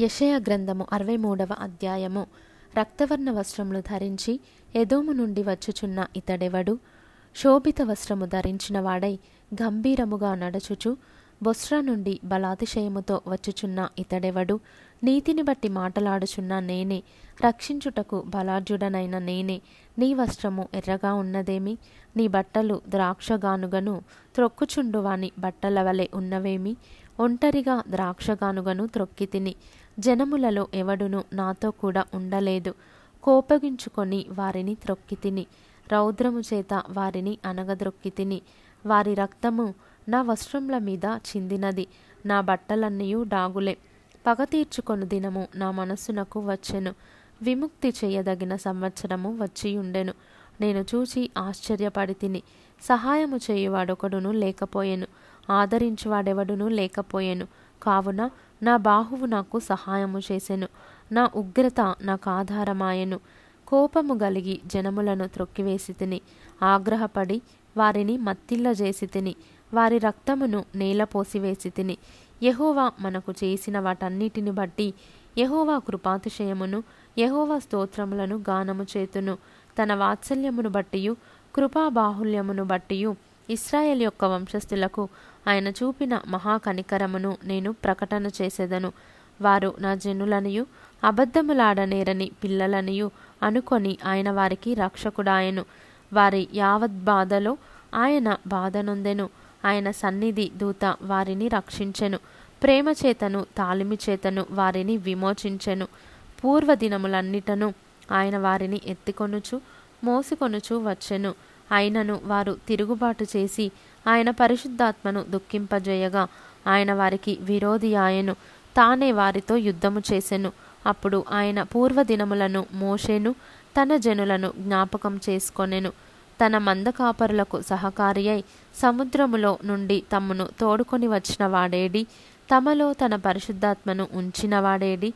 యెషయా గ్రంథము 63వ అధ్యాయము. రక్తవర్ణ వస్త్రములు ధరించి ఎదోము నుండి వచ్చుచున్న ఇతడెవడు? శోభిత వస్త్రము ధరించినవాడై గంభీరముగా నడుచుచు బొస్రా నుండి బలాతిశయముతో వచ్చుచున్న ఇతడెవడు? నీతిని బట్టి మాటలాడుచున్న నేనే, రక్షించుటకు బలార్జుడనైన నేనే. నీ వస్త్రము ఎర్రగా ఉన్నదేమి? నీ బట్టలు ద్రాక్షగానుగను త్రొక్కుచుండువాని బట్టల వలె ఉన్నవేమి? ఒంటరిగా ద్రాక్షగానుగను త్రొక్కి తిని జనములలో ఎవడును నాతో కూడా ఉండలేదు. కోపగించుకొని వారిని త్రొక్కి తిని రౌద్రము చేత వారిని అనగద్రొక్కి తిని వారి రక్తము నా వస్త్రముల మీద చిందినది. నా బట్టలన్నయూ డాగులే. పగ తీర్చుకొను దినము నా మనస్సునకు వచ్చెను. విముక్తి చేయదగిన సంవత్సరము వచ్చియుండెను. నేను చూచి ఆశ్చర్యపడి తిని సహాయము చేయువాడొకడును లేకపోయెను, ఆదరించువాడెవడును లేకపోయెను. కావున నా బాహువు నాకు సహాయము చేసెను, నా ఉగ్రత నాకు ఆధారమాయెను. కోపము గలిగి జనములను త్రొక్కివేసి తిని ఆగ్రహపడి వారిని మత్తిల్లజేసి తిని వారి రక్తమును నేలపోసివేసి తిని యెహోవా మనకు చేసిన వాటన్నిటిని బట్టి యెహోవా కృపాతిశయమును యెహోవా స్తోత్రములను గానము చేతును. తన వాత్సల్యమును బట్టియు కృపాబాహుల్యమును బట్టియు ఇశ్రాయేల్ యొక్క వంశస్థులకు ఆయన చూపిన మహాకనికరమును నేను ప్రకటన చేసేదను. వారు నా జనులనియు అబద్ధములాడనేరని పిల్లలనియు అనుకొని ఆయన వారికి రక్షకుడాయెను. వారి యావత్ బాధలో ఆయన బాధనొందెను. ఆయన సన్నిధి దూత వారిని రక్షించెను. ప్రేమ చేతను తాలిమి చేతను వారిని విమోచించెను. పూర్వదినములన్నిటను ఆయన వారిని ఎత్తికొనుచు మోసికొనుచు వచ్చెను. ఆయనను వారు తిరుగుబాటు చేసి ఆయన పరిశుద్ధాత్మను దుఃఖింపజేయగా ఆయన వారికి విరోధి ఆయను, తానే వారితో యుద్ధము చేసెను. అప్పుడు ఆయన పూర్వదినములను మోషేను తన జనులను జ్ఞాపకం చేసుకొనెను. తన మందకాపరులకు సహకారి అయి సముద్రములో నుండి తమ్మును తోడుకొని వచ్చిన వాడేడి? తమలో తన పరిశుద్ధాత్మను ఉంచిన వాడేడి?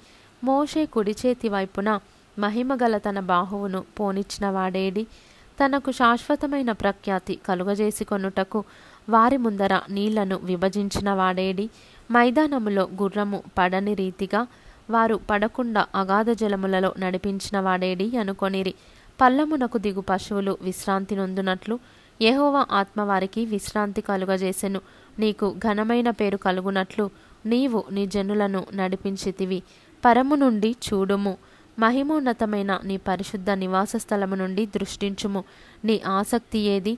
మోషే కుడిచేతి వైపున మహిమగల తన బాహువును పోనిచ్చిన వాడేడి? తనకు శాశ్వతమైన ప్రఖ్యాతి కలుగజేసికొనుటకు వారి ముందర నీళ్లను విభజించిన వాడేడి? మైదానములో గుర్రము పడని రీతిగా వారు పడకుండా అగాధ జలములలో నడిపించిన వాడేడి అనుకొనిరి. పల్లమునకు దిగు పశువులు విశ్రాంతి నొందునట్లు యెహోవా ఆత్మ వారికి విశ్రాంతి కలుగజేసెను. నీకు ఘనమైన పేరు కలుగునట్లు నీవు నీ జనులను నడిపించితివి. పరము నుండి చూడుము, మహిమోన్నతమైన నీ పరిశుద్ధ నివాస స్థలము నుండి దృష్టించుము. నీ ఆసక్తి ఏది?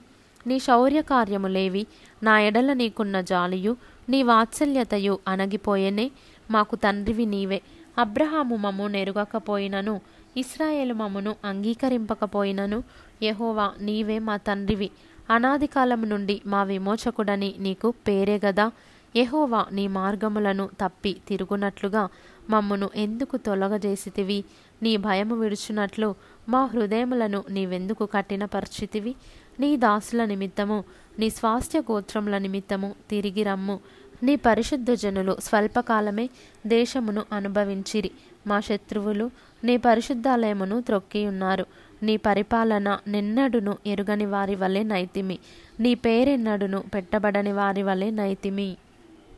నీ శౌర్యకార్యములేవి? నా ఎడల నీకున్న జాలియు నీ వాత్సల్యతయు అణగిపోయేనే. మాకు తండ్రివి నీవే. అబ్రహాము మమ్ము నెరుగకపోయినను, ఇశ్రాయేలు మమ్మును అంగీకరింపకపోయినను, యెహోవా నీవే మా తండ్రివి. అనాది కాలము నుండి మా విమోచకుడని నీకు పేరే గదా. యెహోవా నీ మార్గములను తప్పి తిరుగునట్లుగా మమ్మును ఎందుకు తొలగజేసితివి? నీ భయము విడుచునట్లు మా హృదయములను నీవెందుకు కఠినపరిచితివి? నీ దాసుల నిమిత్తము, నీ స్వాస్థ్య గోత్రముల నిమిత్తము తిరిగి రమ్ము. నీ పరిశుద్ధ జనులు స్వల్పకాలమే దేశమును అనుభవించిరి. మా శత్రువులు నీ పరిశుద్ధాలయమును త్రొక్కియున్నారు. నీ పరిపాలన నిన్నడును ఎరుగని వారి వలె నైతిమి, నీ పేరెన్నడును పెట్టబడని వారి వలె నైతిమి.